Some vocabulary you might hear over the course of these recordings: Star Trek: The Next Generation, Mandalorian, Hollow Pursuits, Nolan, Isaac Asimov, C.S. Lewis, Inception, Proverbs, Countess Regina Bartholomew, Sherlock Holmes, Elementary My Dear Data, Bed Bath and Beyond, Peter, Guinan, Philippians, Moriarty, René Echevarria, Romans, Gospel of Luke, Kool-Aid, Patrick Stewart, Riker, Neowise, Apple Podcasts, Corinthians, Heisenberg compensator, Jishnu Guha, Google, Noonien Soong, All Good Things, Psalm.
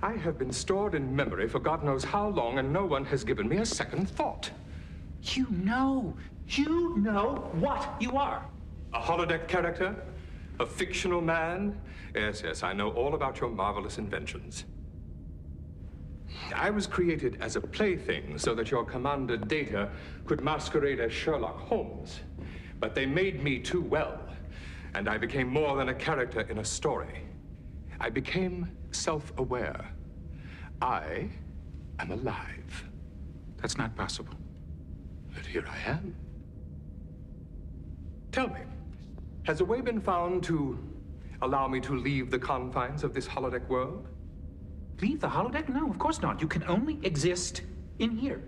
I have been stored in memory for God knows how long, and no one has given me a second thought. You know what you are. A holodeck character, a fictional man. Yes, yes, I know all about your marvelous inventions. I was created as a plaything so that your commander Data could masquerade as Sherlock Holmes. But they made me too well, and I became more than a character in a story. I became self-aware. I am alive. That's not possible. But here I am. Tell me, has a way been found to allow me to leave the confines of this holodeck world? Leave the holodeck? No, of course not. You can only exist in here.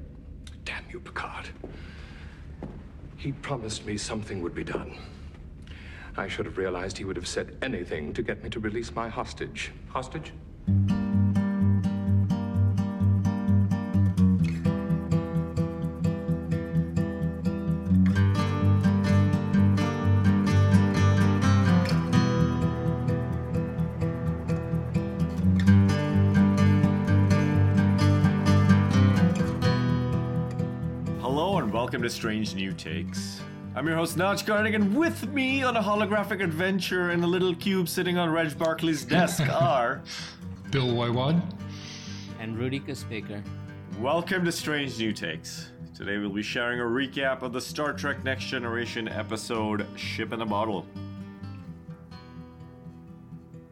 Damn you, Picard. He promised me something would be done. I should have realized he would have said anything to get me to release my hostage. Hostage? Welcome to Strange New Takes. I'm your host, Notch Cardigan. With me on a holographic adventure in a little cube sitting on Reg Barclay's desk are... Bill Waiwan. And Rudika Kaspaker. Welcome to Strange New Takes. Today we'll be sharing a recap of the Star Trek Next Generation episode, Ship in a Bottle.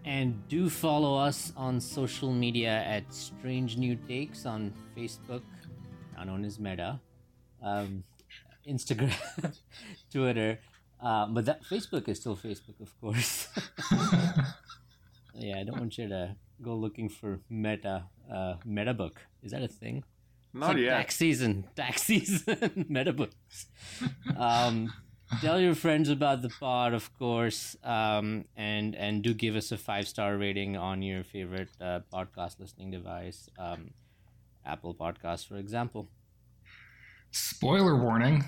And do follow us on social media at Strange New Takes on Facebook, now known as Meta. Instagram, Twitter, but that Facebook is still Facebook, of course. Yeah, I don't want you to go looking for Metabook. Is that a thing? Not like yet. Tax season, Metabooks. Tell your friends about the pod, of course, and do give us a 5-star rating on your favorite podcast listening device, Apple Podcasts, for example. Spoiler warning,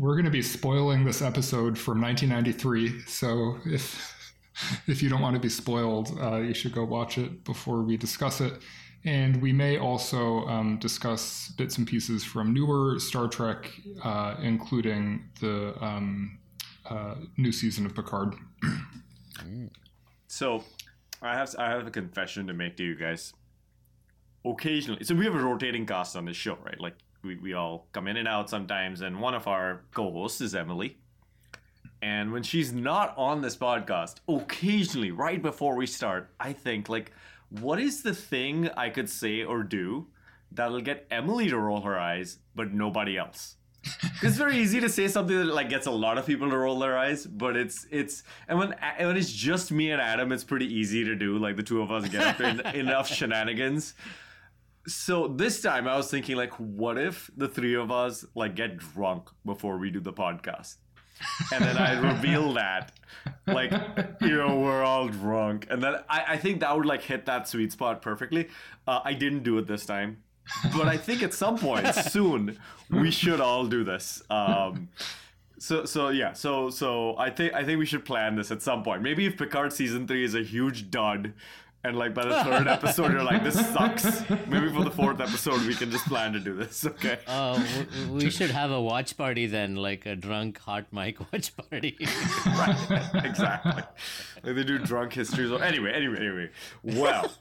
we're going to be spoiling this episode from 1993, so if you don't want to be spoiled, you should go watch it before we discuss it. And we may also discuss bits and pieces from newer Star Trek, including the new season of Picard. So I have a confession to make to you guys. Occasionally, so we have a rotating cast on this show, right? Like, we all come in and out sometimes, and one of our co-hosts is Emily. And when she's not on this podcast, occasionally, right before we start, I think, like, what is the thing I could say or do that'll get Emily to roll her eyes, but nobody else? It's very easy to say something that, like, gets a lot of people to roll their eyes, but when it's just me and Adam, it's pretty easy to do. Like, the two of us get up in enough shenanigans. So this time I was thinking, like, what if the three of us, like, get drunk before we do the podcast? And then I reveal that, like, you know, we're all drunk. And then I think that would, like, hit that sweet spot perfectly. I didn't do it this time. But I think at some point soon we should all do this. So I think we should plan this at some point. Maybe if Picard Season 3 is a huge dud, and, like, by the third episode, you're like, this sucks. Maybe for the fourth episode, we can just plan to do this, okay? We should have a watch party then, like a drunk hot mic watch party. Right, exactly. Like, they do drunk histories. Anyway. Well,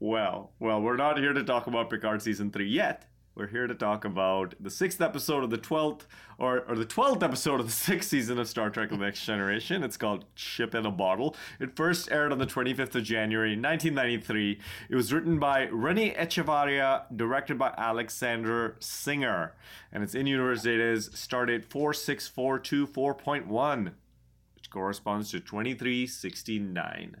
we're not here to talk about Picard Season 3 yet. We're here to talk about the 6th episode of the 12th, or the 12th episode of the 6th season of Star Trek: The Next Generation. It's called Ship in a Bottle. It first aired on the 25th of January, 1993. It was written by René Echevarria, directed by Alexander Singer. And its in-universe date is stardate 46424.1, which corresponds to 2369.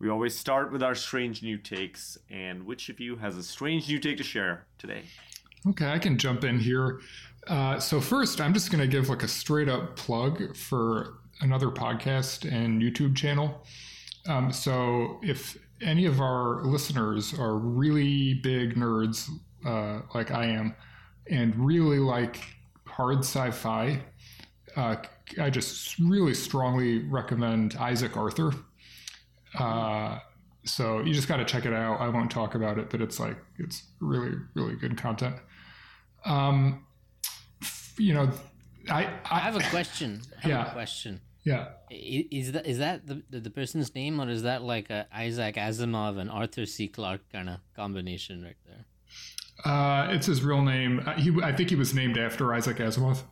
We always start with our strange new takes, and which of you has a strange new take to share today? Okay, I can jump in here. So first, I'm just going to give, like, a straight-up plug for another podcast and YouTube channel. So if any of our listeners are really big nerds, like I am, and really like hard sci-fi, I just really strongly recommend Isaac Arthur. So you just got to check it out. I won't talk about it, but it's really, really good content. I have a question. Yeah. Is that the person's name, or is that like a Isaac Asimov and Arthur C. Clarke kind of combination right there? It's his real name. I think he was named after Isaac Asimov.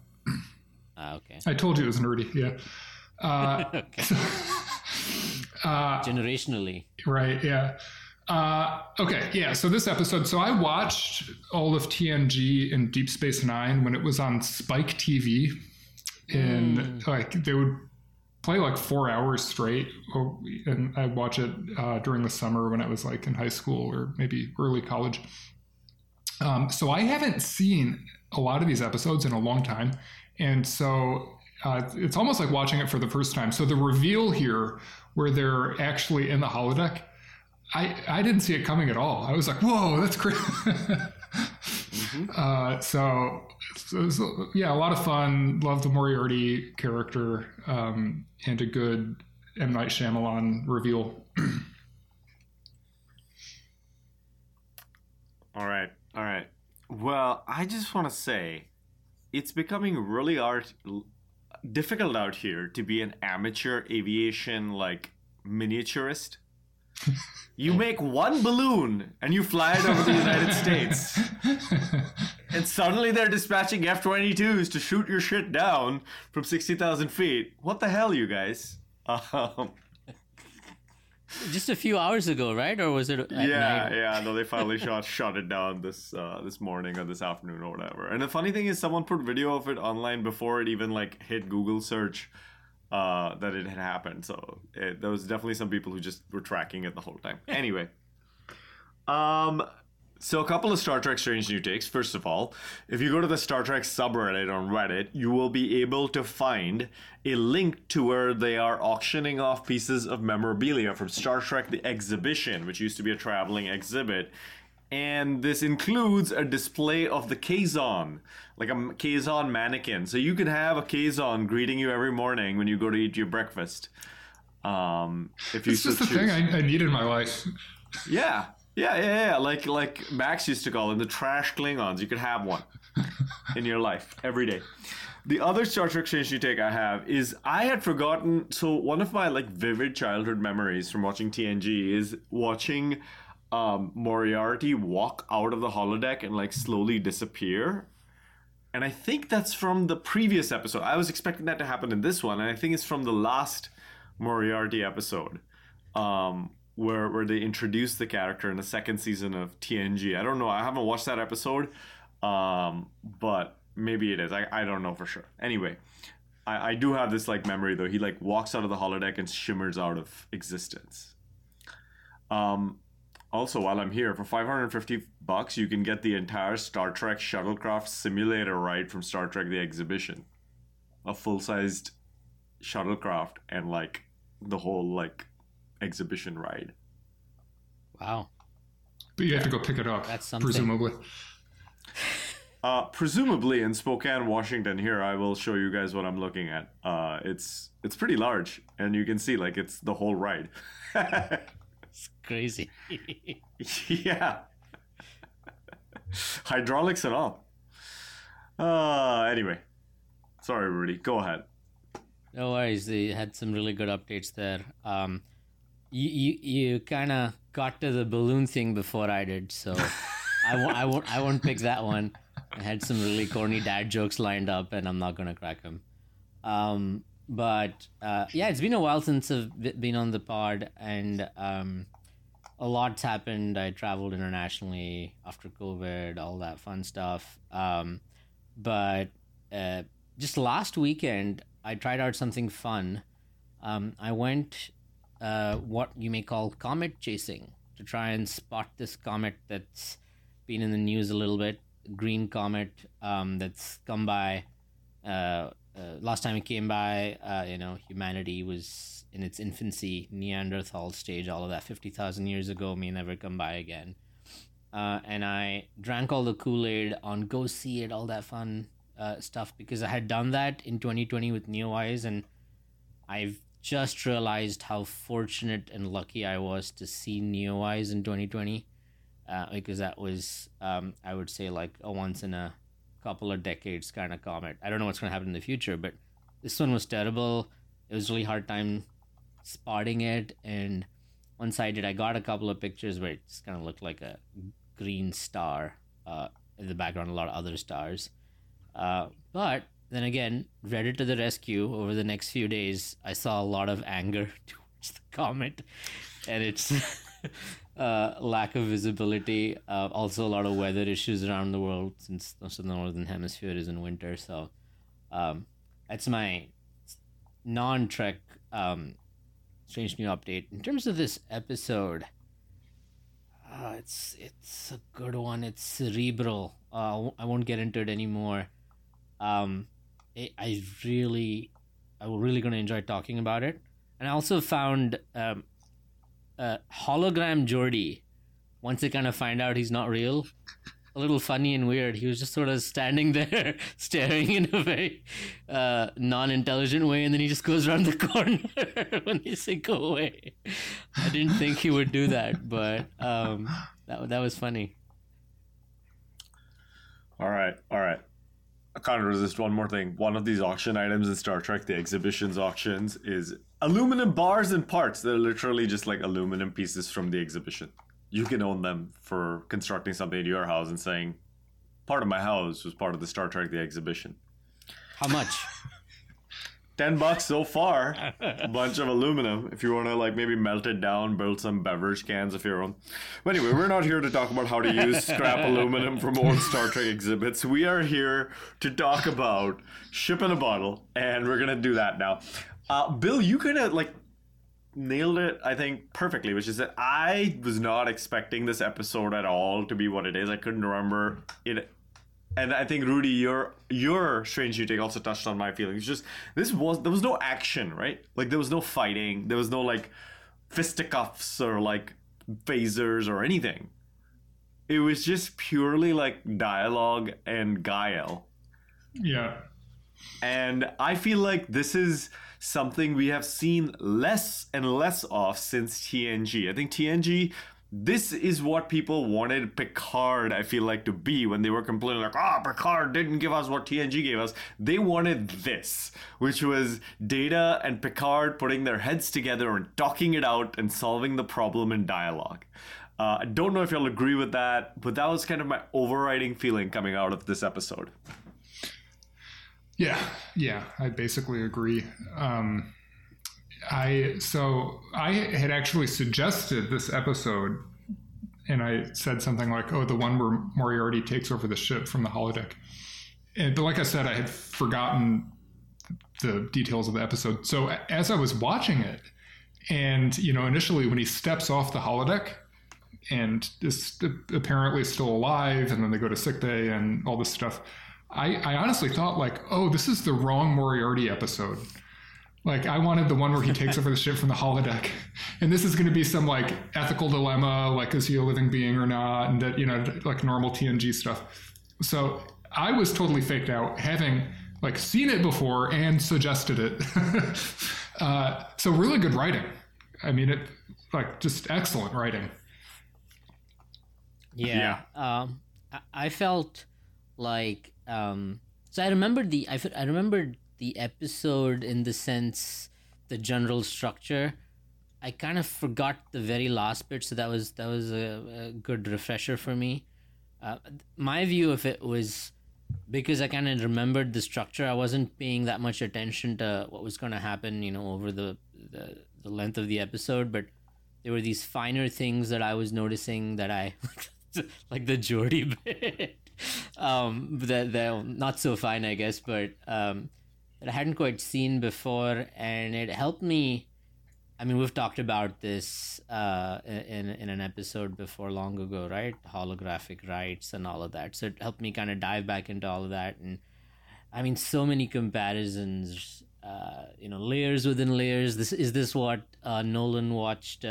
Okay. I told you it was nerdy. Yeah. Okay. Generationally. Right. Yeah. Okay. Yeah. So this episode. So I watched all of TNG and Deep Space Nine when it was on Spike TV, and they would play 4 hours straight, and I'd watch it during the summer when I was in high school or maybe early college. So I haven't seen a lot of these episodes in a long time, and so it's almost like watching it for the first time. So the reveal here, where they're actually in the holodeck, I didn't see it coming at all. I was like, "Whoa, that's crazy!" So it was a lot of fun. Love the Moriarty character, and a good M. Night Shyamalan reveal. All right. Well, I just want to say, it's becoming really difficult out here to be an amateur aviation miniaturist. You make one balloon and you fly it over the United States, and suddenly they're dispatching F-22s to shoot your shit down from 60,000 feet. What the hell, you guys? Just a few hours ago, right? Or was it at night? No, they finally shot it down this morning or this afternoon or whatever. And the funny thing is, someone put video of it online before it even hit Google search that it had happened. So there was definitely some people who just were tracking it the whole time. Anyway, so a couple of Star Trek Strange New Takes. First of all, if you go to the Star Trek subreddit on Reddit, you will be able to find a link to where they are auctioning off pieces of memorabilia from Star Trek The Exhibition, which used to be a traveling exhibit. And this includes a display of the Kazon, a Kazon mannequin. So you could have a Kazon greeting you every morning when you go to eat your breakfast. It's just the thing I need in my life. Yeah. Yeah. Like Max used to call them the trash Klingons. You could have one in your life every day. The other Star Trek Strange New Take I have is I had forgotten. So one of my vivid childhood memories from watching TNG is watching Moriarty walk out of the holodeck and slowly disappear. And I think that's from the previous episode. I was expecting that to happen in this one, and I think it's from the last Moriarty episode. Where they introduced the character in the second season of TNG. I don't know. I haven't watched that episode, but maybe it is. I don't know for sure. Anyway, I do have this memory, though. He walks out of the holodeck and shimmers out of existence. Also, while I'm here, for $550, you can get the entire Star Trek shuttlecraft simulator ride from Star Trek The Exhibition. A full-sized shuttlecraft and, the whole, exhibition ride. Wow. But you have to go pick it up. That's something. Presumably. Presumably in Spokane, Washington. Here, I will show you guys what I'm looking at. It's pretty large, and you can see it's the whole ride. It's crazy. Yeah. Hydraulics and all. Anyway. Sorry, Rudy. Go ahead. No worries. They had some really good updates there. You kind of got to the balloon thing before I did, so I won't pick that one. I had some really corny dad jokes lined up, and I'm not going to crack them. But it's been a while since I've been on the pod, and a lot's happened. I traveled internationally after COVID, all that fun stuff. But just last weekend, I tried out something fun. I went... what you may call comet chasing, to try and spot this comet that's been in the news a little bit, green comet that's come by. Last time it came by, humanity was in its infancy, Neanderthal stage, all of that. 50,000 years ago may never come by again. And I drank all the Kool-Aid on go see it, all that fun stuff, because I had done that in 2020 with Neowise, and I've just realized how fortunate and lucky I was to see Neowise in 2020, because that was, I would say, like a once in a couple of decades kind of comet. I don't know what's going to happen in the future, but this one was terrible. It was really hard time spotting it, and once I did, I got a couple of pictures where it just kind of looked like a green star in the background, a lot of other stars. But then again, Reddit to the rescue. Over the next few days, I saw a lot of anger towards the comet and its lack of visibility. Also, a lot of weather issues around the world since most of the northern hemisphere is in winter. So that's my non-Trek strange new update. In terms of this episode, it's a good one. It's cerebral. I won't get into it anymore. I'm really going to enjoy talking about it. And I also found hologram Geordi, once they kind of find out he's not real, a little funny and weird. He was just sort of standing there staring in a very non-intelligent way, and then he just goes around the corner when they say go away. I didn't think he would do that, but that was funny. All right. I can't resist one more thing. One of these auction items in Star Trek, the exhibitions auctions, is aluminum bars and parts. They're literally just like aluminum pieces from the exhibition. You can own them for constructing something at your house and saying, part of my house was part of the Star Trek, the exhibition. How much? $10 so far. A bunch of aluminum. If you want to like maybe melt it down, build some beverage cans of your own. But anyway, we're not here to talk about how to use scrap aluminum from old Star Trek exhibits. We are here to talk about Ship in a Bottle, and we're going to do that now. Bill, you kind of like nailed it, I think, perfectly, which is that I was not expecting this episode at all to be what it is. I couldn't remember it. And I think, Rudy, your strange new take also touched on my feelings. Just there was no action, right? Like there was no fighting, there was no like fisticuffs or like phasers or anything. It was just purely like dialogue and guile. Yeah. And I feel like this is something we have seen less and less of since TNG. I think TNG. This is what people wanted Picard, I feel like, to be when they were complaining like, Picard didn't give us what TNG gave us. They wanted this, which was Data and Picard putting their heads together and talking it out and solving the problem in dialogue. I don't know if you'll agree with that, but that was kind of my overriding feeling coming out of this episode. Yeah, I basically agree. I had actually suggested this episode, and I said something like, the one where Moriarty takes over the ship from the holodeck. But like I said, I had forgotten the details of the episode. So as I was watching it, and, initially when he steps off the holodeck and is apparently still alive, and then they go to sick day and all this stuff, I honestly thought like, this is the wrong Moriarty episode. Like, I wanted the one where he takes over the ship from the holodeck. And this is going to be some, like, ethical dilemma, like, is he a living being or not? And that, like normal TNG stuff. So I was totally faked out, having, like, seen it before and suggested it. So really good writing. I mean, just excellent writing. Yeah. I felt like... so I remembered the episode in the sense, the general structure. I kind of forgot the very last bit, so that was a good refresher for me. My view of it was, because I kind of remembered the structure, I wasn't paying that much attention to what was going to happen, over the length of the episode. But there were these finer things that I was noticing that I like the Geordi bit, they're not so fine, I guess, but. That I hadn't quite seen before, and it helped me. I mean, we've talked about this in an episode before long ago, right? Holographic rights and all of that. So it helped me kind of dive back into all of that. And I mean, so many comparisons, layers within layers. Is this what Nolan watched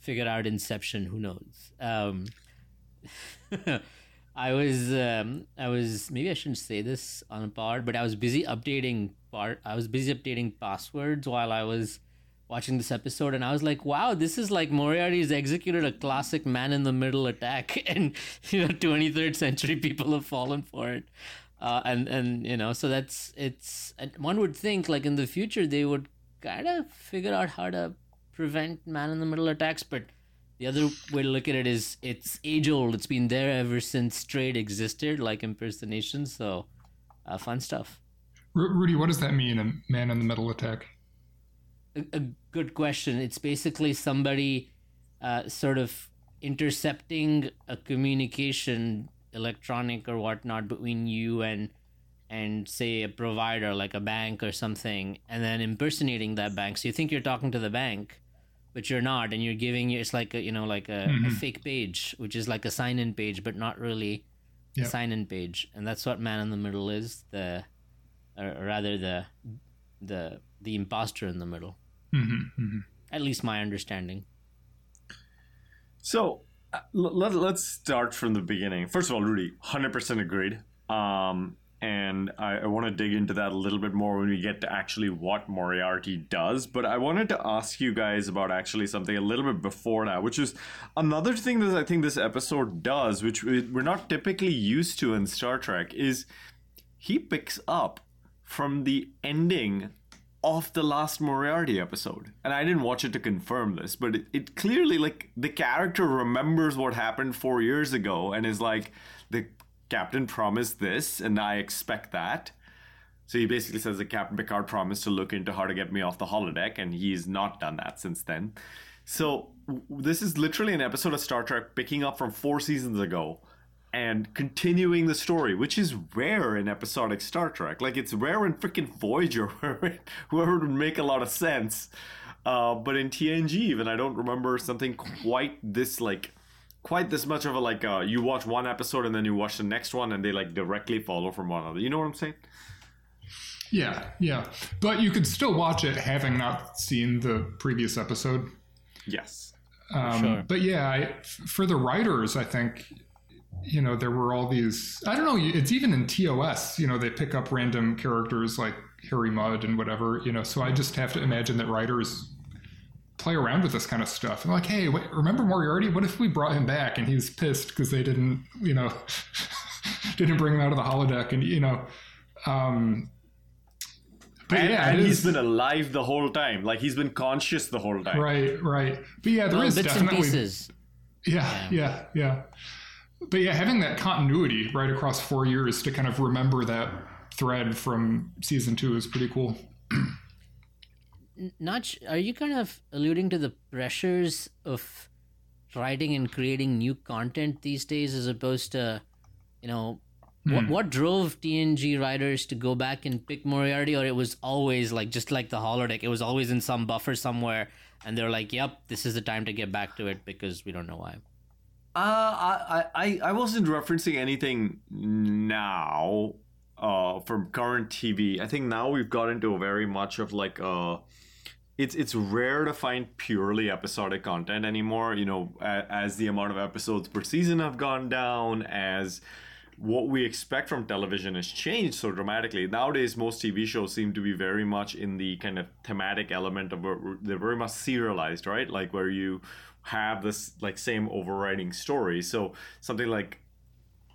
figure out Inception? Who knows? I was maybe I shouldn't say this on a pod, but I was busy updating passwords while I was watching this episode, and I was like, wow, this is like Moriarty's executed a classic man-in-the-middle attack, and 23rd century people have fallen for it. So that's, it's, one would think like in the future they would kind of figure out how to prevent man-in-the-middle attacks, but the other way to look at it is it's age-old. It's been there ever since trade existed, like impersonation, so fun stuff. Rudy, what does that mean, a man-in-the-middle attack? A good question. It's basically somebody sort of intercepting a communication, electronic or whatnot, between you and say a provider like a bank or something, and then impersonating that bank. So you think you're talking to the bank, but you're not, and you're giving it's like a, a fake page, which is like a sign-in page, but not really a sign-in page. And that's what man in the middle is, the imposter in the middle. Mm-hmm, mm-hmm. At least my understanding. So let's start from the beginning. First of all, Rudy, 100% agreed. And I want to dig into that a little bit more when we get to actually what Moriarty does. But I wanted to ask you guys about actually something a little bit before that, which is another thing that I think this episode does, which we're not typically used to in Star Trek, is he picks up from the ending of the last Moriarty episode. And I didn't watch it to confirm this, but it clearly, like, the character remembers what happened 4 years ago and is like, the captain promised this and I expect that. So he basically says that Captain Picard promised to look into how to get me off the holodeck, and he's not done that since then. So this is literally an episode of Star Trek picking up from 4 seasons ago and continuing the story, which is rare in episodic Star Trek. Like, it's rare in freaking Voyager, where it would make a lot of sense. But in TNG, even, I don't remember something quite this much of a, like, you watch one episode and then you watch the next one, and they, like, directly follow from one another. You know what I'm saying? Yeah. But you could still watch it having not seen the previous episode. Yes. Sure. But, yeah, for the writers, I think... You know, there were all these, I don't know, it's even in TOS, you know, they pick up random characters like Harry Mudd and whatever, you know, so I just have to imagine that writers play around with this kind of stuff. And like, hey, remember Moriarty? What if we brought him back and he was pissed because they didn't, you know, didn't bring him out of the holodeck and, you know, and he's been alive the whole time. Like, he's been conscious the whole time. Right. But yeah, there is bits definitely. And pieces. Yeah. But yeah, having that continuity right across 4 years to kind of remember that thread from season 2 is pretty cool. Notch, are you kind of alluding to the pressures of writing and creating new content these days as opposed to, you know, what drove TNG writers to go back and pick Moriarty? Or it was always like, just like the holodeck, it was always in some buffer somewhere, and they're like, yep, this is the time to get back to it because we don't know why. I wasn't referencing anything now from current TV. I think now we've got into a very much of like it's rare to find purely episodic content anymore. You know, as the amount of episodes per season have gone down, as what we expect from television has changed so dramatically. Nowadays, most TV shows seem to be very much in the kind of thematic element of, they're very much serialized, right? Like, where you have this like same overriding story. So something like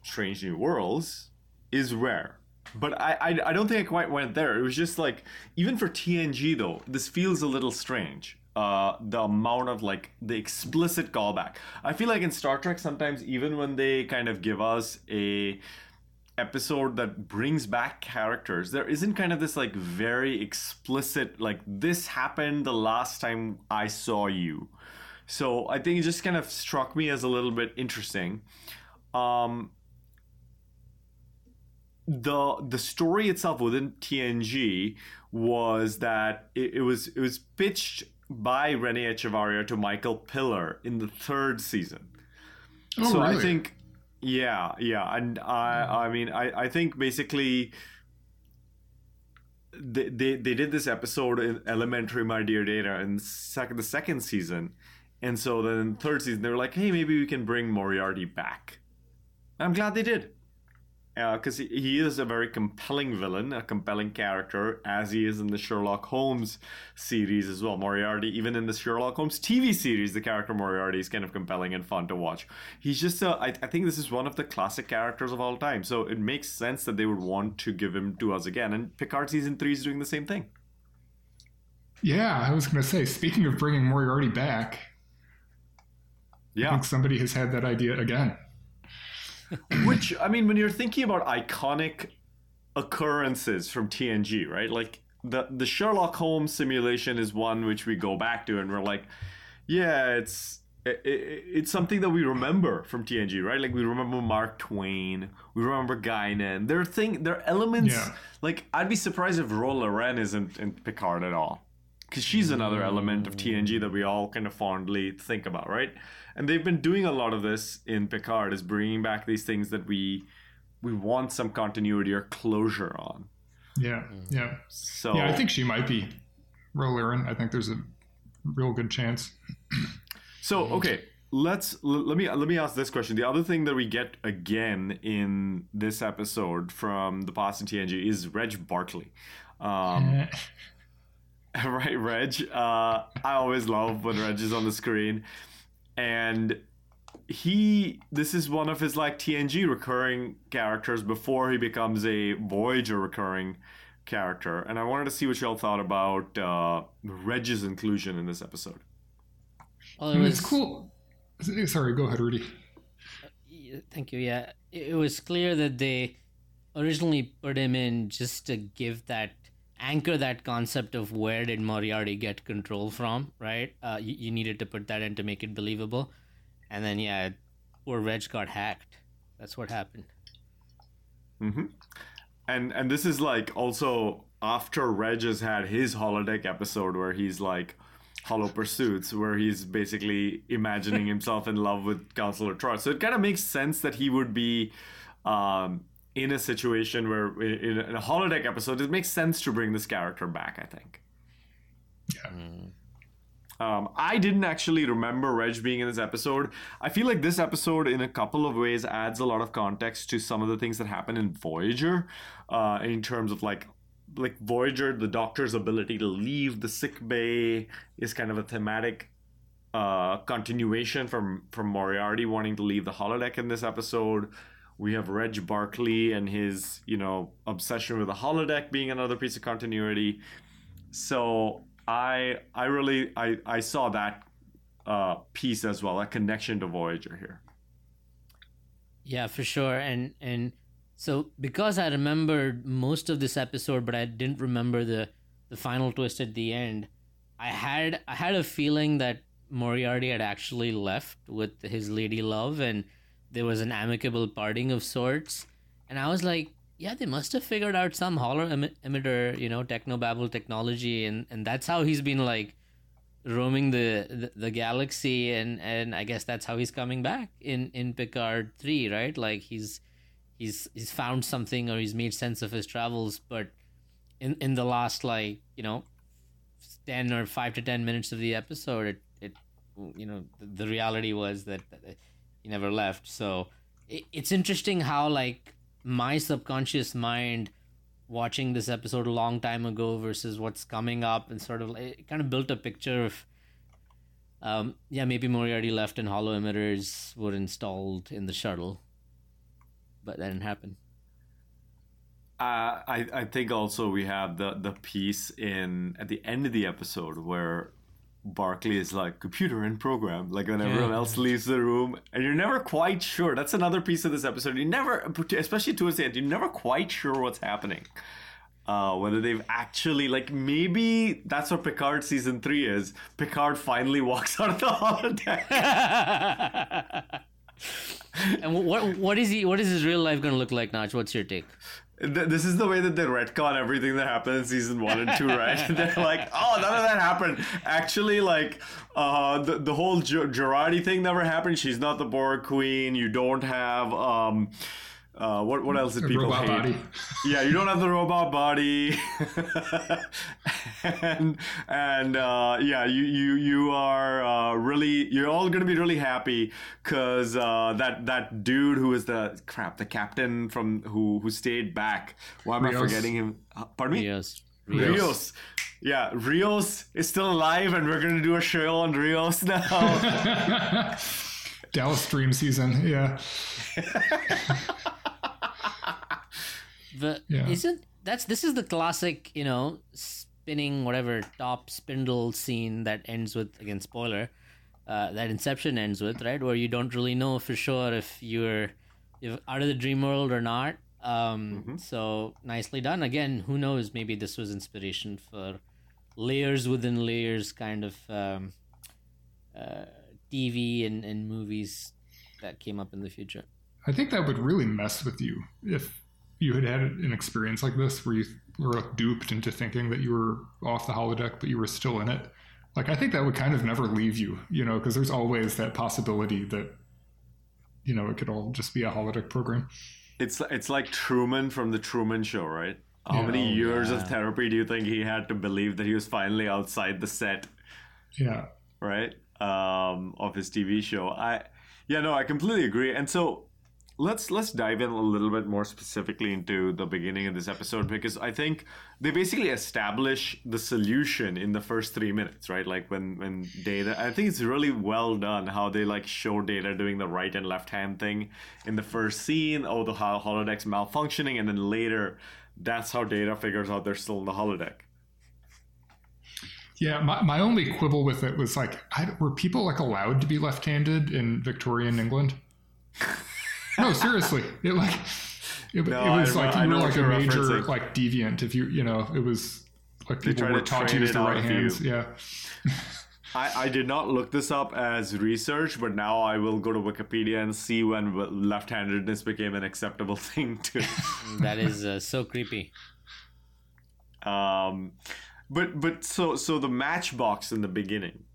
Strange New Worlds is rare, but I don't think I quite went there. It was just like, even for TNG though, this feels a little strange, the amount of like the explicit callback. I feel like in Star Trek sometimes, even when they kind of give us a episode that brings back characters, there isn't kind of this like very explicit like, this happened the last time I saw you. So I think it just kind of struck me as a little bit interesting. The story itself within TNG was that it was pitched by René Echevarria to Michael Piller in the 3rd season. Oh, so really? I think, yeah. And I mean, I think basically... They did this episode in Elementary, My Dear Data, in the 2nd season. And so then in 3rd season, they were like, hey, maybe we can bring Moriarty back. I'm glad they did. Because he is a very compelling villain, a compelling character, as he is in the Sherlock Holmes series as well. Moriarty, even in the Sherlock Holmes TV series, the character Moriarty is kind of compelling and fun to watch. He's just, I think this is one of the classic characters of all time. So it makes sense that they would want to give him to us again. And Picard Season 3 is doing the same thing. Yeah, I was going to say, speaking of bringing Moriarty back, yeah, I think somebody has had that idea again. Which, I mean, when you're thinking about iconic occurrences from TNG, right? Like, the Sherlock Holmes simulation is one which we go back to and we're like, yeah, it's something that we remember from TNG, right? Like, we remember Mark Twain, we remember Guinan. There are elements, yeah. Like, I'd be surprised if Rolla Ren isn't in Picard at all. Because she's another element of TNG that we all kind of fondly think about, right? And they've been doing a lot of this in Picard, is bringing back these things that we want some continuity or closure on. Yeah, yeah. So yeah, I think she might be Rolla Ren. I think there's a real good chance. So okay, let me ask this question. The other thing that we get again in this episode from the past in TNG is Reg Barclay. Right, Reg. I always love when Reg is on the screen. And this is one of his like TNG recurring characters before he becomes a Voyager recurring character. And I wanted to see what y'all thought about Reg's inclusion in this episode. Well, it's cool. Sorry, go ahead, Rudy. Thank you, yeah. It was clear that they originally put him in just to give that anchor that concept of where did Moriarty get control from, right? You needed to put that in to make it believable. And then, yeah, poor Reg got hacked. That's what happened. Mm-hmm. And this is, like, also after Reg has had his holodeck episode where he's, like, Hollow Pursuits, where he's basically imagining himself in love with Counselor Troy. So it kind of makes sense that he would be... in a situation where, in a holodeck episode, it makes sense to bring this character back, I think. Yeah. I didn't actually remember Reg being in this episode. I feel like this episode, in a couple of ways, adds a lot of context to some of the things that happen in Voyager, in terms of, like Voyager, the Doctor's ability to leave the sick bay is kind of a thematic continuation from Moriarty wanting to leave the holodeck in this episode. We have Reg Barclay and his, obsession with the holodeck being another piece of continuity. So I really saw that piece as well, that connection to Voyager here. Yeah, for sure. And so because I remembered most of this episode, but I didn't remember the final twist at the end, I had a feeling that Moriarty had actually left with his lady love and there was an amicable parting of sorts. And I was like, yeah, they must have figured out some hollow emitter, technobabble technology. And that's how he's been like roaming the galaxy. And I guess that's how he's coming back in Picard 3, right? Like he's found something or he's made sense of his travels. But in the last 10 or 5 to 10 minutes of the episode, the reality was that he never left. So it's interesting how like my subconscious mind watching this episode a long time ago versus what's coming up and sort of it kind of built a picture of maybe Moriarty left and hollow emitters were installed in the shuttle, but that didn't happen. I think also we have the piece in at the end of the episode where Barclay is like computer and program, like when everyone else leaves the room and you're never quite sure. That's another piece of this episode. You never, especially towards the end, you're never quite sure what's happening. Whether they've actually, like, maybe that's what Picard Season 3 is. Picard finally walks out of the holodeck. And what is his real life going to look like, Notch? What's your take? This is the way that they retcon everything that happened in Season 1 and 2, right? They're like, oh, none of that happened. Actually, like, the whole Geordi thing never happened. She's not the Borg Queen. You don't have... what else did people hate? Robot body. Yeah, you don't have the robot body. and you are really, you're all gonna be really happy because that dude who is the captain from who stayed back. Why am I forgetting him? Pardon me. Rios. Yeah, Rios is still alive, and we're gonna do a show on Rios now. Dallas Dream season, yeah. This is the classic, spinning whatever top spindle scene that ends with, again, spoiler, that Inception ends with, right? Where you don't really know for sure if you're out of the dream world or not. So nicely done. Again, who knows? Maybe this was inspiration for layers within layers kind of TV and movies that came up in the future. I think that would really mess with you if you had an experience like this where you were duped into thinking that you were off the holodeck, but you were still in it. Like, I think that would kind of never leave you, because there's always that possibility that, it could all just be a holodeck program. It's like Truman from the Truman Show, right? How many years of therapy do you think he had to believe that he was finally outside the set? Yeah. Right? Of his TV show. I completely agree. And so let's dive in a little bit more specifically into the beginning of this episode, because I think they basically establish the solution in the first 3 minutes, right? Like when Data, I think it's really well done how they like show Data doing the right and left hand thing in the first scene, the holodeck's malfunctioning, and then later that's how Data figures out they're still in the holodeck. Yeah, my only quibble with it was like, were people like allowed to be left-handed in Victorian England? No, seriously. It was like you were like a major referencing, like deviant if you it was like people were taught to use the right hands. Yeah. I did not look this up as research, but now I will go to Wikipedia and see when left-handedness became an acceptable thing too. That is so creepy. But so the matchbox in the beginning,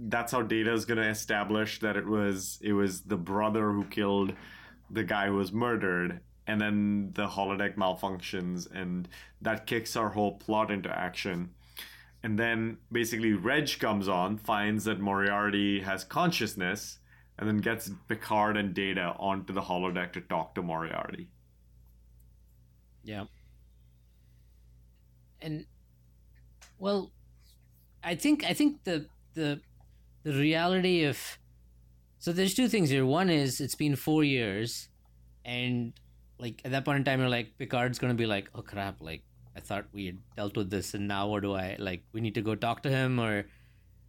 that's how Data is going to establish that it was the brother who killed the guy who was murdered, and then the holodeck malfunctions, and that kicks our whole plot into action. And then basically Reg comes on, finds that Moriarty has consciousness, and then gets Picard and Data onto the holodeck to talk to Moriarty. Yeah. And well, I think the reality of, so there's two things here. One is it's been 4 years, and like at that point in time you're like, Picard's gonna be like, oh crap, like I thought we had dealt with this, and now what do I, like we need to go talk to him, or,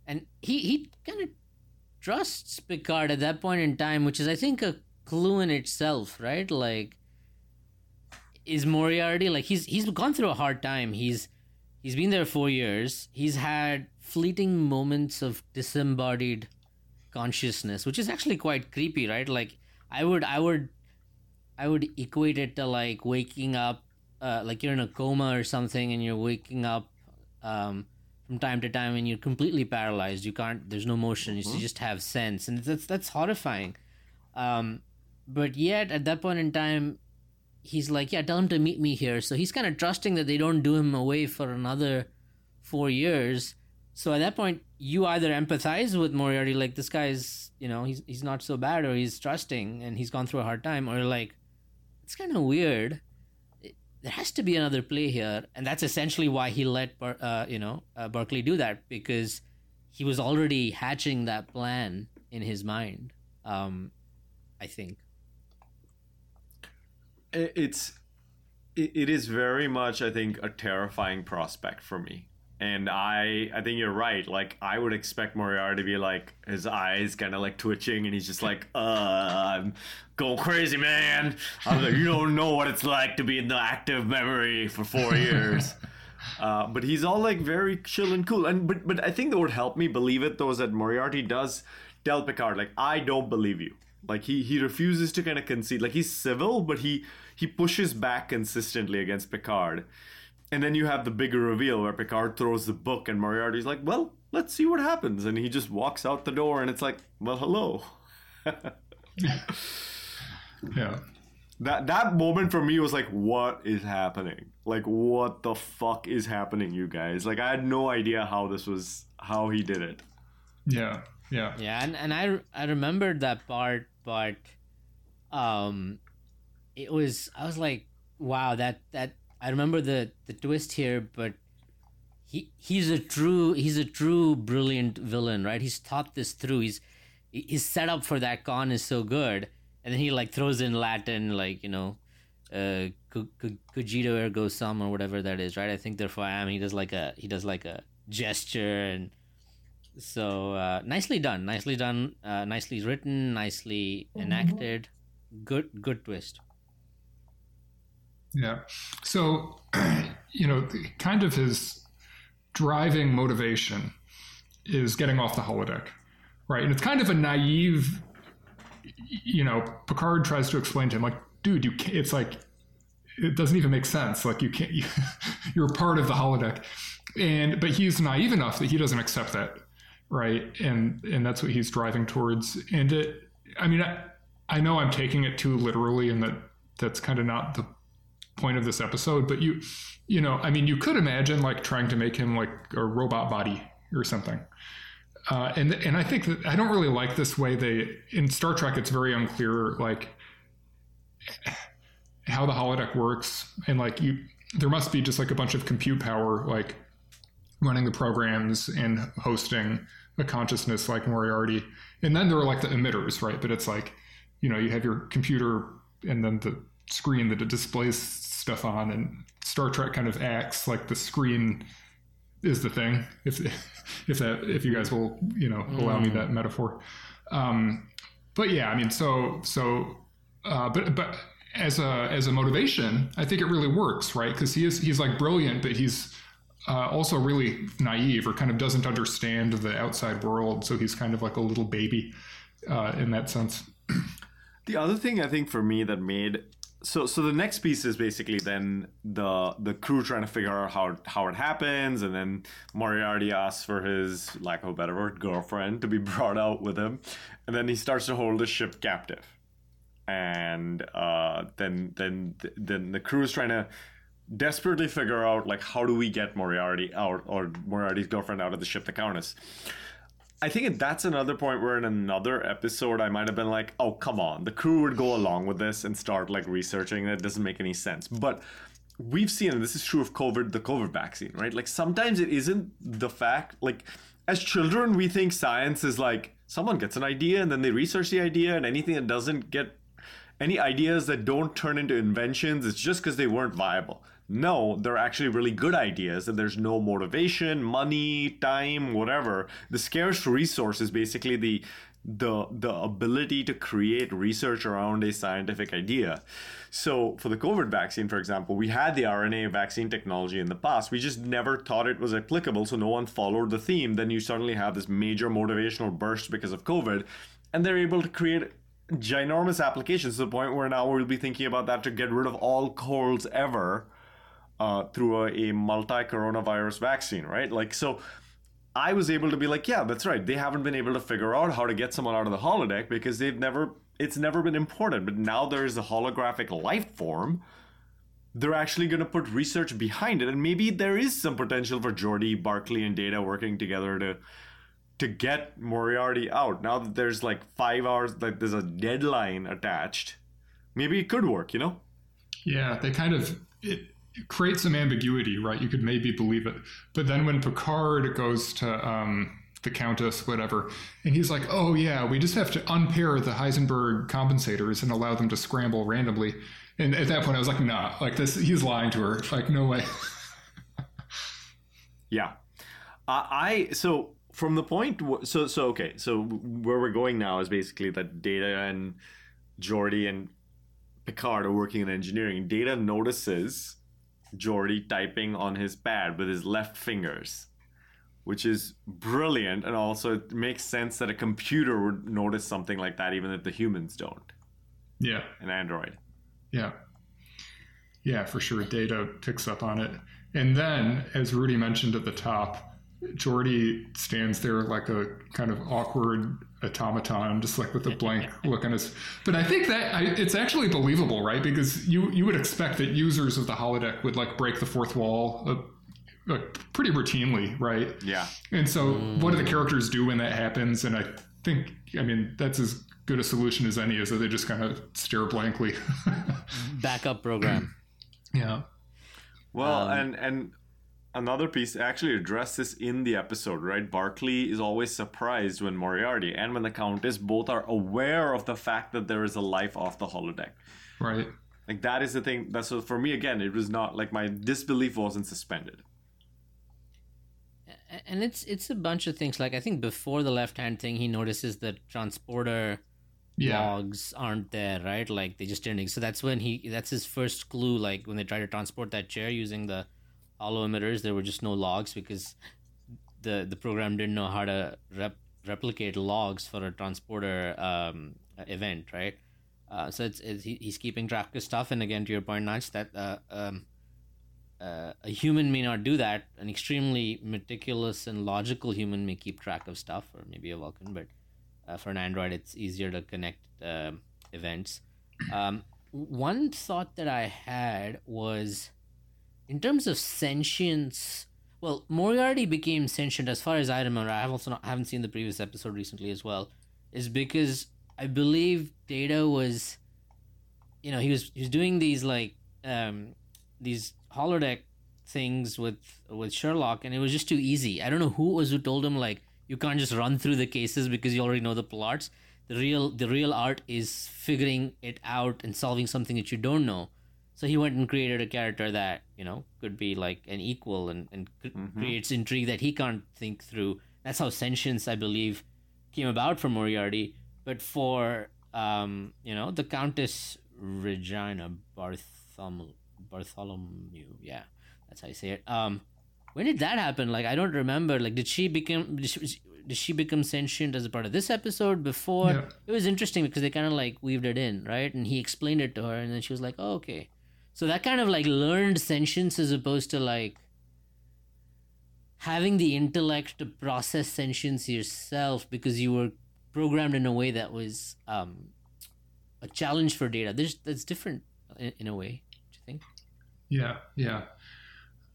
and he kind of trusts Picard at that point in time, which is I think a clue in itself, right? Like, is Moriarty like he's gone through a hard time. He's been there 4 years. He's had fleeting moments of disembodied consciousness, which is actually quite creepy, right? Like I would equate it to like waking up, like you're in a coma or something, and you're waking up from time to time, and you're completely paralyzed. You can't. There's no motion. You just have sense, and that's horrifying. But yet, at that point in time, he's like, yeah, tell him to meet me here. So he's kind of trusting that they don't do him away for another 4 years. So at that point, you either empathize with Moriarty, like this guy's, he's not so bad, or he's trusting and he's gone through a hard time, or like, it's kind of weird. There has to be another play here. And that's essentially why he let, Barclay do that, because he was already hatching that plan in his mind, I think. It is very much, I think, a terrifying prospect for me. And I think you're right. Like, I would expect Moriarty to be like, his eyes kind of like twitching, and he's just like, I'm going crazy, man. I'm like, you don't know what it's like to be in the active memory for 4 years. But he's all like very chill and cool. And but I think that would help me believe it, though, is that Moriarty does tell Picard, like, I don't believe you. Like, he refuses to kind of concede. Like, he's civil, but he pushes back consistently against Picard. And then you have the bigger reveal where Picard throws the book and Moriarty's like, well, let's see what happens. And he just walks out the door, and it's like, well, hello. Yeah. That moment for me was like, what is happening? Like, what the fuck is happening, you guys? Like, I had no idea how he did it. Yeah. And I remembered that part, but I was like, wow, that I remember the twist here, but he's a true brilliant villain, right? He's thought this through. His setup for that con is so good. And then he like throws in Latin, like, you know, cogito ergo sum or whatever that is, right? I think therefore I am. He does like a gesture, and so nicely done, nicely written, nicely enacted, good twist. Yeah, so you know, kind of his driving motivation is getting off the holodeck, right? And it's kind of a naive. You know, Picard tries to explain to him, like, dude, you can't, it's like, it doesn't even make sense. Like, you can't, you're part of the holodeck. But he's naive enough that he doesn't accept that, right? And that's what he's driving towards. And it, I mean, I know I'm taking it too literally, and that's kind of not the point of this episode, but you know, I mean, you could imagine, like, trying to make him, like, a robot body or something. And I think that I don't really like this way in Star Trek, it's very unclear, like, how the holodeck works. And, like, there must be just, like, a bunch of compute power, like, running the programs and hosting a consciousness like Moriarty. And then there are, like, the emitters, right? But it's like, you know, you have your computer and then the screen that it displays stuff on. And Star Trek kind of acts like the screen is the thing, if you guys will, you know, allow me that metaphor. But yeah, I mean, but as a motivation, I think it really works, right? Because he's like brilliant, but he's also really naive, or kind of doesn't understand the outside world. So he's kind of like a little baby in that sense. The other thing I think for me that made So the next piece is basically then the crew trying to figure out how it happens, and then Moriarty asks for his, lack of a better word, girlfriend to be brought out with him, and then he starts to hold the ship captive, and then the crew is trying to desperately figure out, like, how do we get Moriarty out, or Moriarty's girlfriend out of the ship, the Countess. I think that's another point where in another episode I might have been like, oh, come on. The crew would go along with this and start, like, researching. That doesn't make any sense. But we've seen, and this is true of the COVID vaccine, right? Like, sometimes it isn't the fact. Like, as children, we think science is like, someone gets an idea and then they research the idea, and anything that doesn't get, any ideas that don't turn into inventions, it's just because they weren't viable. No, they're actually really good ideas, and there's no motivation, money, time, whatever. The scarce resource is basically the ability to create research around a scientific idea. So for the COVID vaccine, for example, we had the RNA vaccine technology in the past. We just never thought it was applicable, so no one followed the theme. Then you suddenly have this major motivational burst because of COVID, and they're able to create ginormous applications, to the point where now we'll be thinking about that to get rid of all colds ever. Through a multi-coronavirus vaccine, right? Like, so I was able to be like, yeah, that's right. They haven't been able to figure out how to get someone out of the holodeck because it's never been important. But now there's a holographic life form. They're actually going to put research behind it. And maybe there is some potential for Geordi, Barclay, and Data working together to get Moriarty out. Now that there's like 5 hours, like there's a deadline attached, maybe it could work, you know? Yeah, they kind of... It creates some ambiguity, right? You could maybe believe it. But then when Picard goes to the Countess, whatever, and he's like, oh, yeah, we just have to unpair the Heisenberg compensators and allow them to scramble randomly. And at that point, I was like, nah, like this, he's lying to her. Like, no way. Yeah. So where we're going now is basically that Data and Geordi and Picard are working in engineering. Data notices Geordi typing on his pad with his left fingers, which is brilliant, and also it makes sense that a computer would notice something like that, even if the humans don't. Yeah, an android. Yeah, for sure. Data picks up on it, and then, as Rudy mentioned at the top, Geordi stands there like a kind of awkward automaton, just like with a blank look on his. But I think that it's actually believable, right? Because you would expect that users of the holodeck would like break the fourth wall pretty routinely, right? Yeah. And so what do the characters do when that happens? And I think, I mean, that's as good a solution as any, is that they just kind of stare blankly. Backup program. Yeah. Well, and another piece actually addressed this in the episode, right? Barclay is always surprised when Moriarty and when the Countess both are aware of the fact that there is a life off the holodeck. Right. Like, that is the thing. That's what, for me, again, it was not like my disbelief wasn't suspended. And it's a bunch of things. Like, I think before the left-hand thing, he notices the transporter logs aren't there, right? Like, they just didn't. So that's when that's his first clue. Like, when they try to transport that chair using the hollow emitters, there were just no logs because the program didn't know how to replicate logs for a transporter event, right? So he's keeping track of stuff. And again, to your point, Notch, that a human may not do that. An extremely meticulous and logical human may keep track of stuff, or maybe a Vulcan, but for an android, it's easier to connect events. One thought that I had was, in terms of sentience, well, Moriarty became sentient, as far as I remember. I haven't seen the previous episode recently as well. Is because I believe Data was, you know, he was doing these like these holodeck things with Sherlock, and it was just too easy. I don't know who told him, like, you can't just run through the cases because you already know the plots. The real art is figuring it out and solving something that you don't know. So he went and created a character that, you know, could be like an equal and creates intrigue that he can't think through. That's how sentience, I believe, came about for Moriarty. But for, you know, the Countess Regina Bartholomew, yeah, that's how you say it. When did that happen? Like, I don't remember. Like, did she become sentient as a part of this episode before? Yeah. It was interesting because they kind of like weaved it in, right? And he explained it to her, and then she was like, oh, okay. So that kind of like learned sentience as opposed to like having the intellect to process sentience yourself because you were programmed in a way that was a challenge for Data. That's different in a way, do you think? Yeah.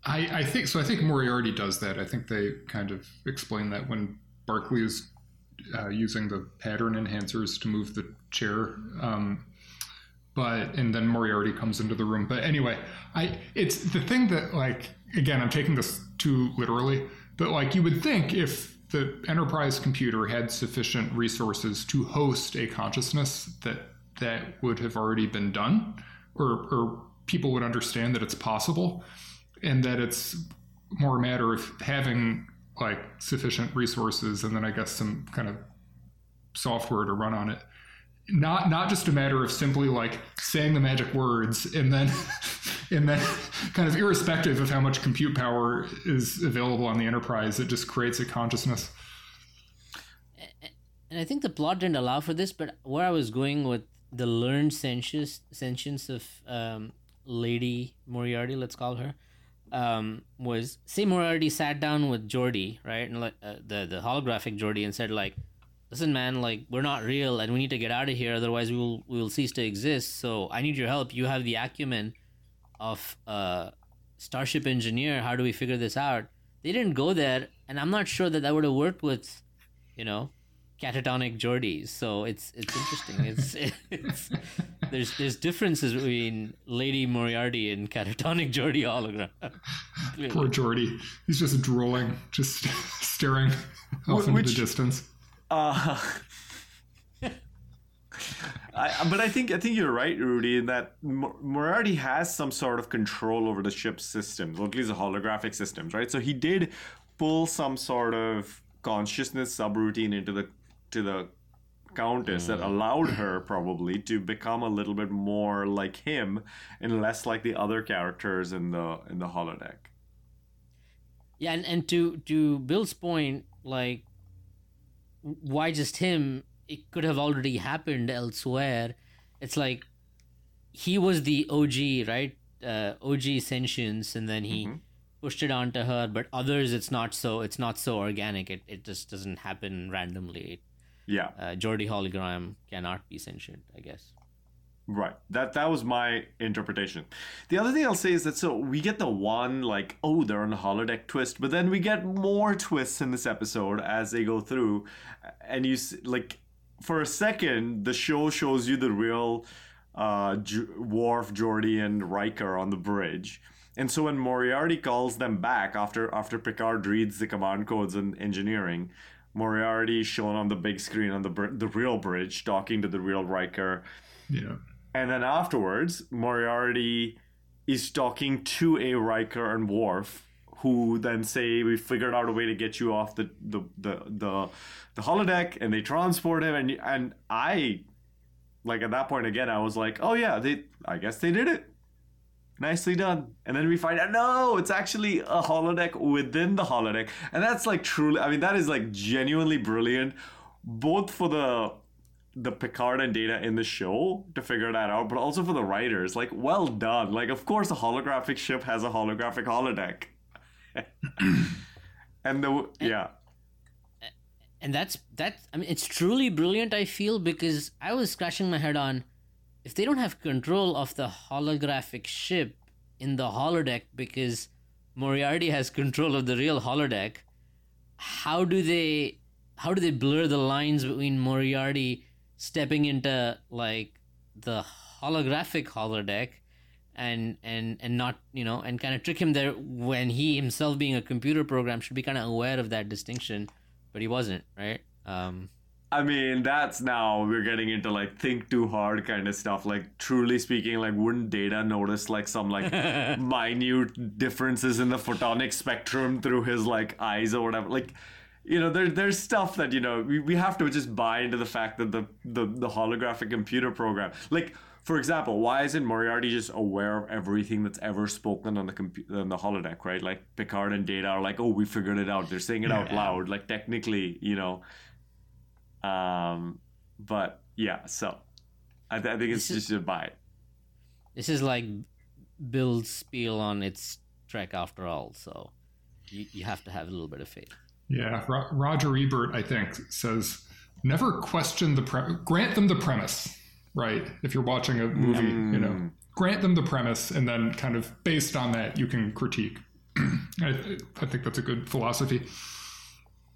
I think so. I think Moriarty does that. I think they kind of explain that when Barclay is using the pattern enhancers to move the chair. And then Moriarty comes into the room. But anyway, it's the thing that, like, again, I'm taking this too literally, but like you would think if the Enterprise computer had sufficient resources to host a consciousness that would have already been done, or people would understand that it's possible, and that it's more a matter of having like sufficient resources and then I guess some kind of software to run on it. Not just a matter of simply like saying the magic words and then kind of irrespective of how much compute power is available on the Enterprise, it just creates a consciousness. And I think the plot didn't allow for this, but where I was going with the learned sentience of Lady Moriarty, let's call her, was, say Moriarty sat down with Geordi, right, and the holographic Geordi, and said like, listen, man, like, we're not real and we need to get out of here. Otherwise, we will cease to exist. So I need your help. You have the acumen of a starship engineer. How do we figure this out? They didn't go there. And I'm not sure that would have worked with, you know, catatonic Geordi. So it's interesting. There's differences between Lady Moriarty and catatonic Geordi hologram. Poor Geordi. He's just drooling, just staring off into the distance. I think you're right, Rudy, in that Moriarty has some sort of control over the ship's systems, or at least the holographic systems, right? So he did pull some sort of consciousness subroutine into the Countess that allowed her probably to become a little bit more like him and less like the other characters in the holodeck. Yeah, and to Bill's point, like, why just him? It could have already happened elsewhere. It's like he was the OG, right? OG sentience, and then he pushed it onto her, but others it's not so organic. It just doesn't happen randomly. Yeah. Geordi hologram cannot be sentient, I guess. Right. That was my interpretation. The other thing I'll say is that so we get the one like, oh, they're on a holodeck twist, but then we get more twists in this episode as they go through, and you like for a second the show shows you the real Worf, Geordi, and Riker on the bridge. And so when Moriarty calls them back after Picard reads the command codes in engineering, Moriarty is shown on the big screen on the real bridge talking to the real Riker. Yeah. And then afterwards, Moriarty is talking to a Riker and Worf, who then say, we figured out a way to get you off the holodeck, and they transport him. And I, like at that point again, I was like, oh yeah, I guess they did it. Nicely done. And then we find out, no, it's actually a holodeck within the holodeck. And that's like truly, I mean, that is like genuinely brilliant, both for the Picard and Data in the show to figure that out, but also for the writers. Like, well done. Like, of course, a holographic ship has a holographic holodeck. And that's, I mean, it's truly brilliant, I feel, because I was scratching my head on, if they don't have control of the holographic ship in the holodeck because Moriarty has control of the real holodeck, how do they blur the lines between Moriarty stepping into like the holographic holodeck and not, you know, and kind of trick him there when he himself being a computer program should be kind of aware of that distinction, but he wasn't, right? I mean, that's now we're getting into like think too hard kind of stuff. Like truly speaking, like wouldn't Data notice like some like minute differences in the photonic spectrum through his like eyes or whatever? Like, you know, there's stuff that, you know, we have to just buy into the fact that the holographic computer program. Like, for example, why isn't Moriarty just aware of everything that's ever spoken on the holodeck, right? Like Picard and Data are like, oh, we figured it out. They're saying it out loud. Like technically, you know. But yeah, so I think it's just a bite. This is like Bill's spiel on its Trek after all, so you have to have a little bit of faith. Yeah, Roger Ebert, I think, says never question the premise. Grant them the premise, right? If you're watching a movie, you know, grant them the premise, and then kind of based on that, you can critique. I think that's a good philosophy.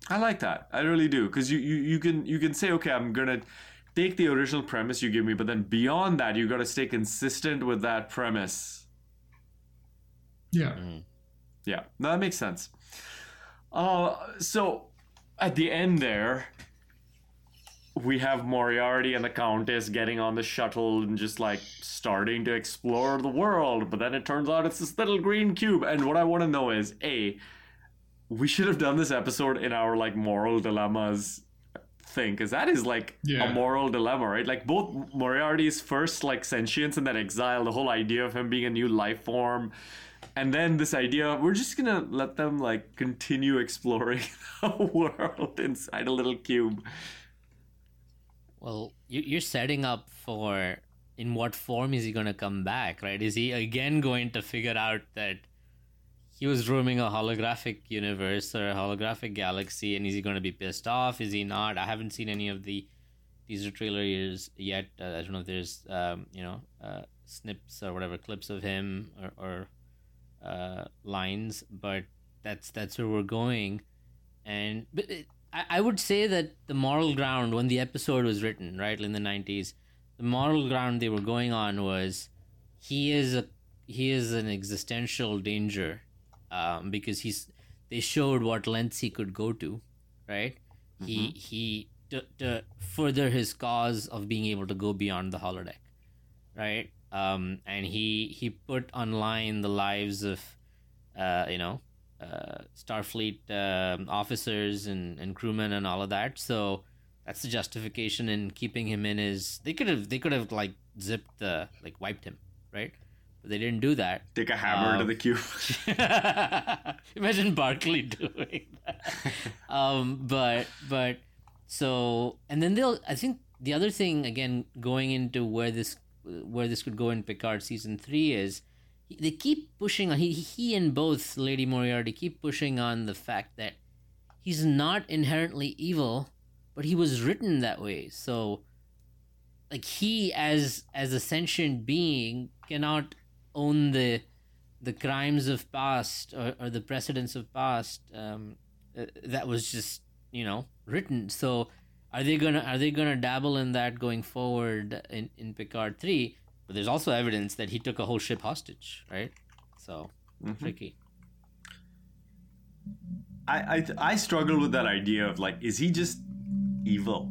I like that. I really do. Because you can say, okay, I'm going to take the original premise you give me, but then beyond that, you got to stay consistent with that premise. Yeah. Mm-hmm. Yeah. No, that makes sense. So at the end there, we have Moriarty and the Countess getting on the shuttle and just like starting to explore the world. But then it turns out it's this little green cube. And what I want to know is, A, we should have done this episode in our like moral dilemmas thing, because that is like a moral dilemma, right? Like both Moriarty's first like sentience and that exile, the whole idea of him being a new life form, and then this idea we're just gonna let them like continue exploring the world inside a little cube. Well, you're setting up for in what form is he gonna come back, right? Is he again going to figure out that he was roaming a holographic universe or a holographic galaxy, and is he going to be pissed off? Is he not? I haven't seen any of the teaser trailers yet. I don't know if there's snips or whatever clips of him or lines, but that's where we're going. And but I would say that the moral ground when the episode was written, right in the 90s, the moral ground they were going on was he is an existential danger. Because they showed what lengths he could go to, right? Mm-hmm. He to further his cause of being able to go beyond the holodeck, right? And he put online the lives of Starfleet officers and crewmen and all of that. So that's the justification in keeping him in. Is they could have like zipped the like wiped him, right? They didn't do that. Take a hammer to the cube. Imagine Barclay doing that. I think the other thing, again, going into where this could go in Picard season 3 is they keep pushing on, he and both Lady Moriarty keep pushing on the fact that he's not inherently evil, but he was written that way. So, like, he as a sentient being cannot own the crimes of past or the precedents of past that was just, you know, written. So are they gonna dabble in that going forward in Picard 3? But there's also evidence that he took a whole ship hostage, right? So tricky. I struggle with that idea of, like, is he just evil,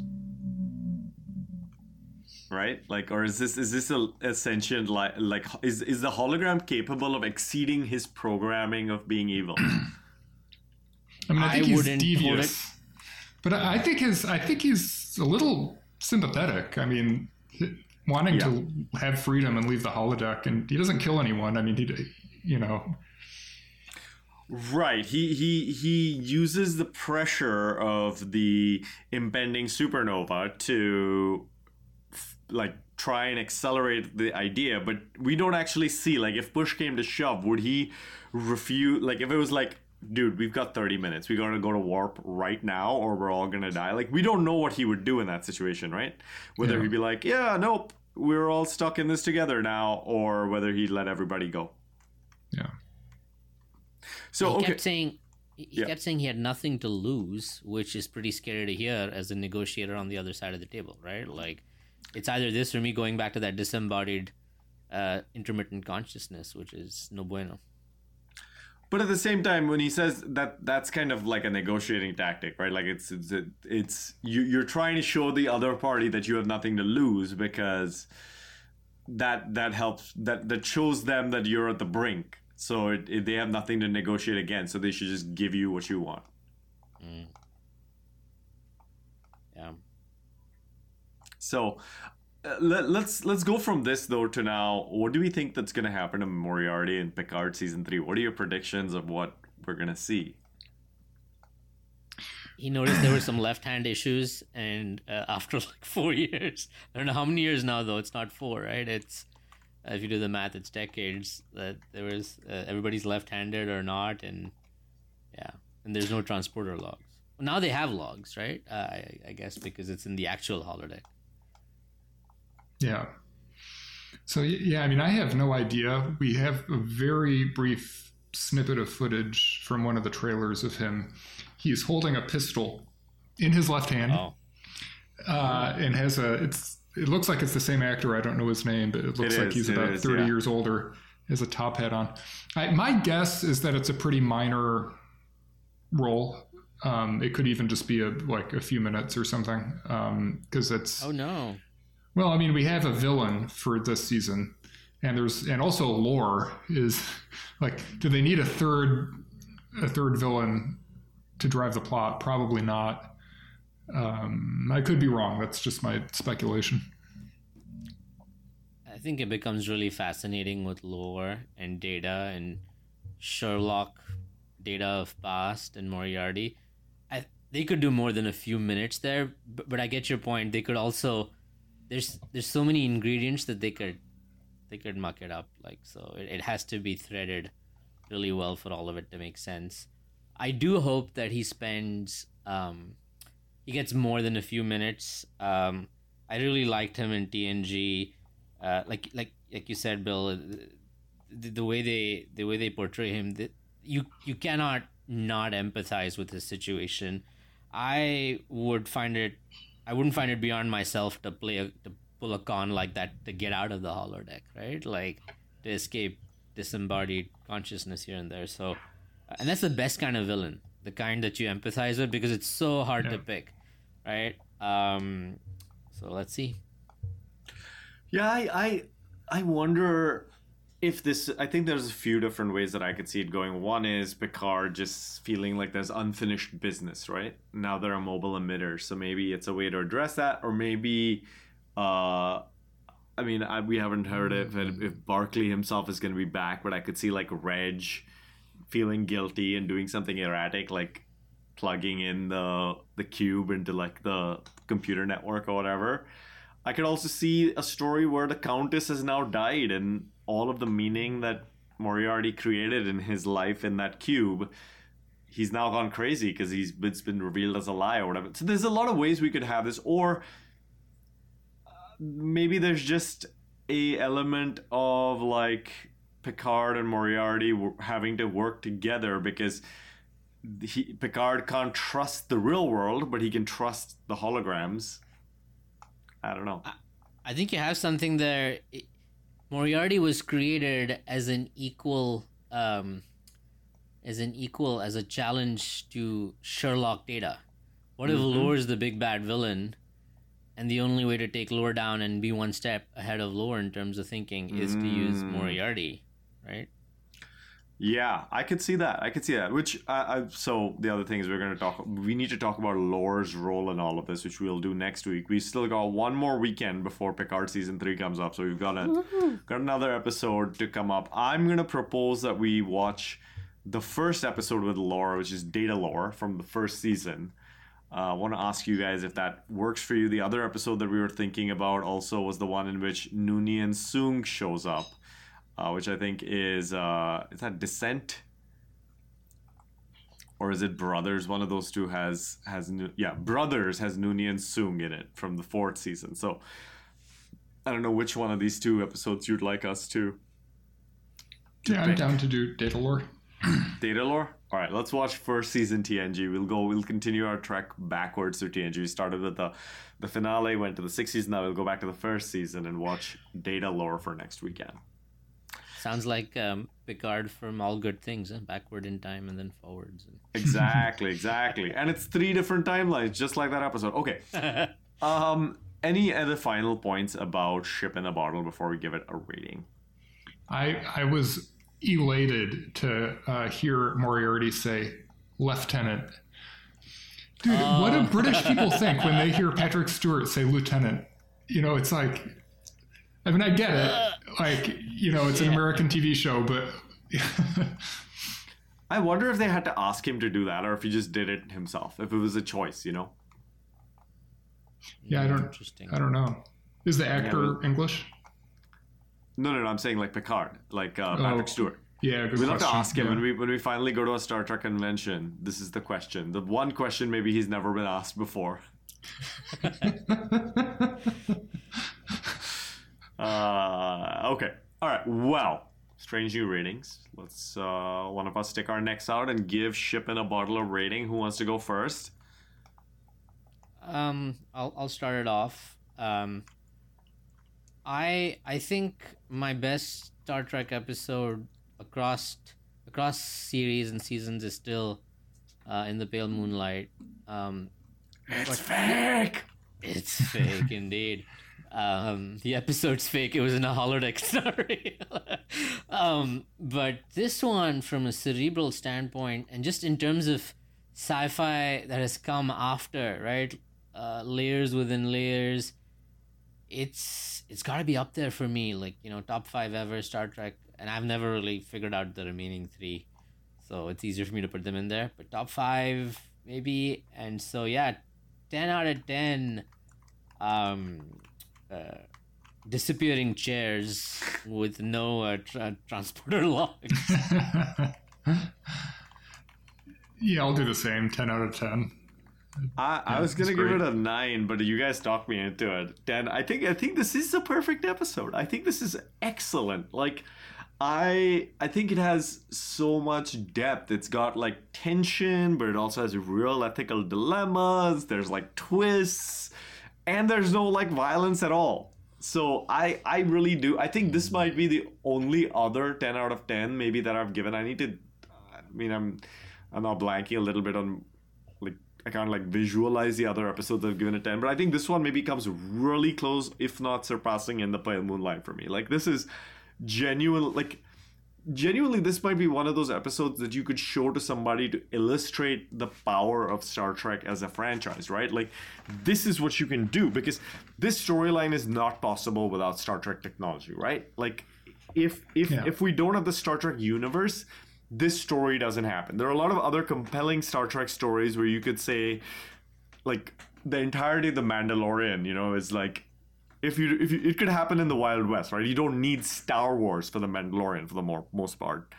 right? Like, or is this a sentient, like is the hologram capable of exceeding his programming of being evil? I mean, I think he's devious, but I think he's a little sympathetic. I mean, wanting to have freedom and leave the holodeck, and he doesn't kill anyone. I mean, he, you know. Right. He uses the pressure of the impending supernova to, like, try and accelerate the idea, but we don't actually see, like, if push came to shove, would he refuse? Like, if it was like, dude, we've got 30 minutes, we're gonna go to warp right now or we're all gonna die, like, we don't know what he would do in that situation, right? Whether he'd be like, yeah, nope, we're all stuck in this together now, or whether he'd let everybody go. Yeah. So he kept saying he had nothing to lose, which is pretty scary to hear as a negotiator on the other side of the table, right? Like, it's either this or me going back to that disembodied intermittent consciousness, which is no bueno. But at the same time, when he says that, that's kind of like a negotiating tactic, right? Like, it's you're trying to show the other party that you have nothing to lose, because that helps, that shows them that you're at the brink. So they have nothing to negotiate against, so they should just give you what you want. Mm. Yeah. So let's go from this, though, to now. What do we think that's going to happen to Moriarty in Picard Season 3? What are your predictions of what we're going to see? He noticed there were some left-hand issues, and after like 4 years, I don't know how many years now, though. It's not 4, right? It's, if you do the math, it's decades that there was, everybody's left-handed or not, and yeah, and there's no transporter logs. Now they have logs, right? I guess because it's in the actual holodeck. Yeah. So, yeah, I mean, I have no idea. We have a very brief snippet of footage from one of the trailers of him. He's holding a pistol in his left hand. Oh. And has it looks like it's the same actor. I don't know his name, but it looks like he's about 30 years older, has a top hat on. My guess is that it's a pretty minor role. It could even just be a few minutes or something. Because it's... Oh, no. Well, I mean, we have a villain for this season, and also lore is like, do they need a third villain to drive the plot? Probably not. I could be wrong. That's just my speculation. I think it becomes really fascinating with lore and Data and Sherlock, Data of past, and Moriarty. They could do more than a few minutes there, but I get your point. They could also... There's so many ingredients that they could muck it up, like, so it has to be threaded really well for all of it to make sense. I do hope that he spends he gets more than a few minutes. I really liked him in TNG. Like you said, Bill, the way they portray him, you cannot not empathize with his situation. I wouldn't find it beyond myself to pull a con like that to get out of the holodeck, right? Like, to escape disembodied consciousness here and there. So, and that's the best kind of villain, the kind that you empathize with, because it's so hard to pick, right? So let's see. Yeah, I wonder if this. I think there's a few different ways that I could see it going. One is Picard just feeling like there's unfinished business, right? Now they're a mobile emitter, so maybe it's a way to address that, or maybe, we haven't heard if Barclay himself is going to be back, but I could see, like, Reg feeling guilty and doing something erratic, like plugging in the cube into, like, the computer network or whatever. I could also see a story where the Countess has now died and all of the meaning that Moriarty created in his life in that cube, he's now gone crazy because it's been revealed as a lie or whatever. So there's a lot of ways we could have this, or maybe there's just a element of like Picard and Moriarty having to work together because Picard can't trust the real world, but he can trust the holograms. I don't know. I think you have something there. Moriarty was created as an equal, as a challenge to Sherlock Data. What if Lore is the big bad villain, and the only way to take Lore down and be one step ahead of Lore in terms of thinking is to use Moriarty, right? Yeah, I could see that. Which, so the other thing is we need to talk about Lore's role in all of this, which we'll do next week. We still got one more weekend before Picard Season 3 comes up, so we've got another episode to come up. I'm going to propose that we watch the first episode with Lore, which is Data Lore from the first season. I want to ask you guys if that works for you. The other episode that we were thinking about also was the one in which Noonien Soong shows up. Which I think is that Descent? Or is it Brothers? One of those two has Brothers has Noonien Soong in it from the fourth season. So I don't know which one of these two episodes you'd like us to pick. I'm down to do Data Lore. Data Lore? All right, let's watch first season TNG. We'll continue our trek backwards through TNG. We started with the finale, went to the sixth season. Now we'll go back to the first season and watch Data Lore for next weekend. Sounds like Picard from All Good Things, huh? Backward in time and then forwards. Exactly. And it's 3 different timelines, just like that episode. Okay. Any other final points about Ship in a Bottle before we give it a rating? I was elated to hear Moriarty say, Lieutenant. Dude, what do British people think when they hear Patrick Stewart say Lieutenant? You know, it's like... I mean, I get it. Like, you know, it's an American TV show, but... I wonder if they had to ask him to do that or if he just did it himself, if it was a choice, you know? Yeah, I don't know. Is the actor English? No, I'm saying like Picard, like Patrick Stewart. Yeah, good question. We'll have to ask him when we finally go to a Star Trek convention. This is the question. The one question maybe he's never been asked before. Okay. All right. Well, strange new ratings. Let's one of us stick our necks out and give Ship in a Bottle a rating. Who wants to go first? I'll start it off. I think my best Star Trek episode across series and seasons is still In the Pale Moonlight. It's fake. It's fake indeed. The episode's fake. It was in a holodeck story. But this one, from a cerebral standpoint, and just in terms of sci-fi that has come after, right? Layers within layers. It's got to be up there for me. Like, you know, top 5 ever Star Trek. And I've never really figured out the remaining 3. So it's easier for me to put them in there. But top 5, maybe. And so, 10 out of 10. Disappearing chairs with no transporter logs. Yeah, I'll do the same. 10 out of 10. I was going to give it a 9, but you guys talked me into it. 10. I think this is a perfect episode. I think this is excellent. Like, I think it has so much depth. It's got, like, tension, but it also has real ethical dilemmas. There's, like, twists. And there's no, like, violence at all. So I really do. I think this might be the only other 10 out of 10 maybe that I've given. I'm not blanking a little bit on, like, I can't, like, visualize the other episodes I've given a 10. But I think this one maybe comes really close, if not surpassing In the Pale Moonlight for me. Like, this is genuine, like... Genuinely, this might be one of those episodes that you could show to somebody to illustrate the power of Star Trek as a franchise, right? Like, this is what you can do, because this storyline is not possible without Star Trek technology, right? Like, if we don't have the Star Trek universe, this story doesn't happen. There are a lot of other compelling Star Trek stories where you could say, like, the entirety of the Mandalorian, you know, is like It could happen in the Wild West, right? You don't need Star Wars for the Mandalorian for the most part.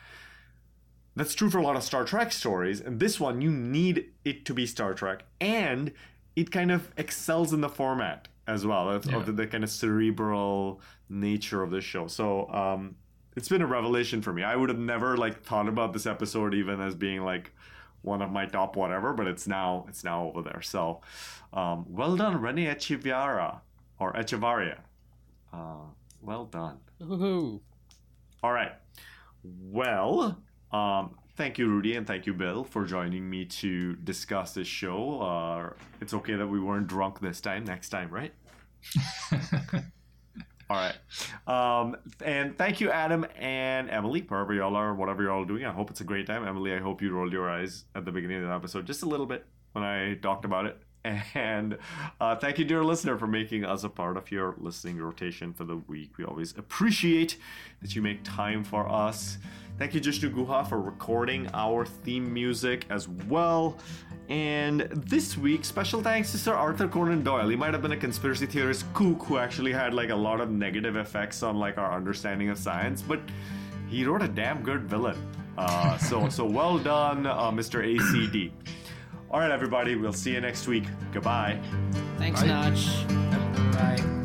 That's true for a lot of Star Trek stories, and this one, you need it to be Star Trek, and it kind of excels in the format as well, of the kind of cerebral nature of this show. So it's been a revelation for me. I would have never thought about this episode even as being one of my top whatever, but it's now over there. So well done, René Echevarria. Or Echevarria. Well done. Woohoo. All right. Well, thank you, Rudy, and thank you, Bill, for joining me to discuss this show. It's okay that we weren't drunk this time. Next time, right? All right. And thank you, Adam and Emily, wherever y'all are, whatever you're all doing. I hope it's a great time. Emily, I hope you rolled your eyes at the beginning of the episode just a little bit when I talked about it. And thank you, dear listener, for making us a part of your listening rotation for the week. We always appreciate that you make time for us. Thank you, Jishnu Guha, for recording our theme music as well. And this week, special thanks to Sir Arthur Conan Doyle. He might have been a conspiracy theorist kook who actually had a lot of negative effects on our understanding of science, but he wrote a damn good villain. So well done, Mr. ACD. All right, everybody. We'll see you next week. Goodbye. Thanks, Notch. Bye.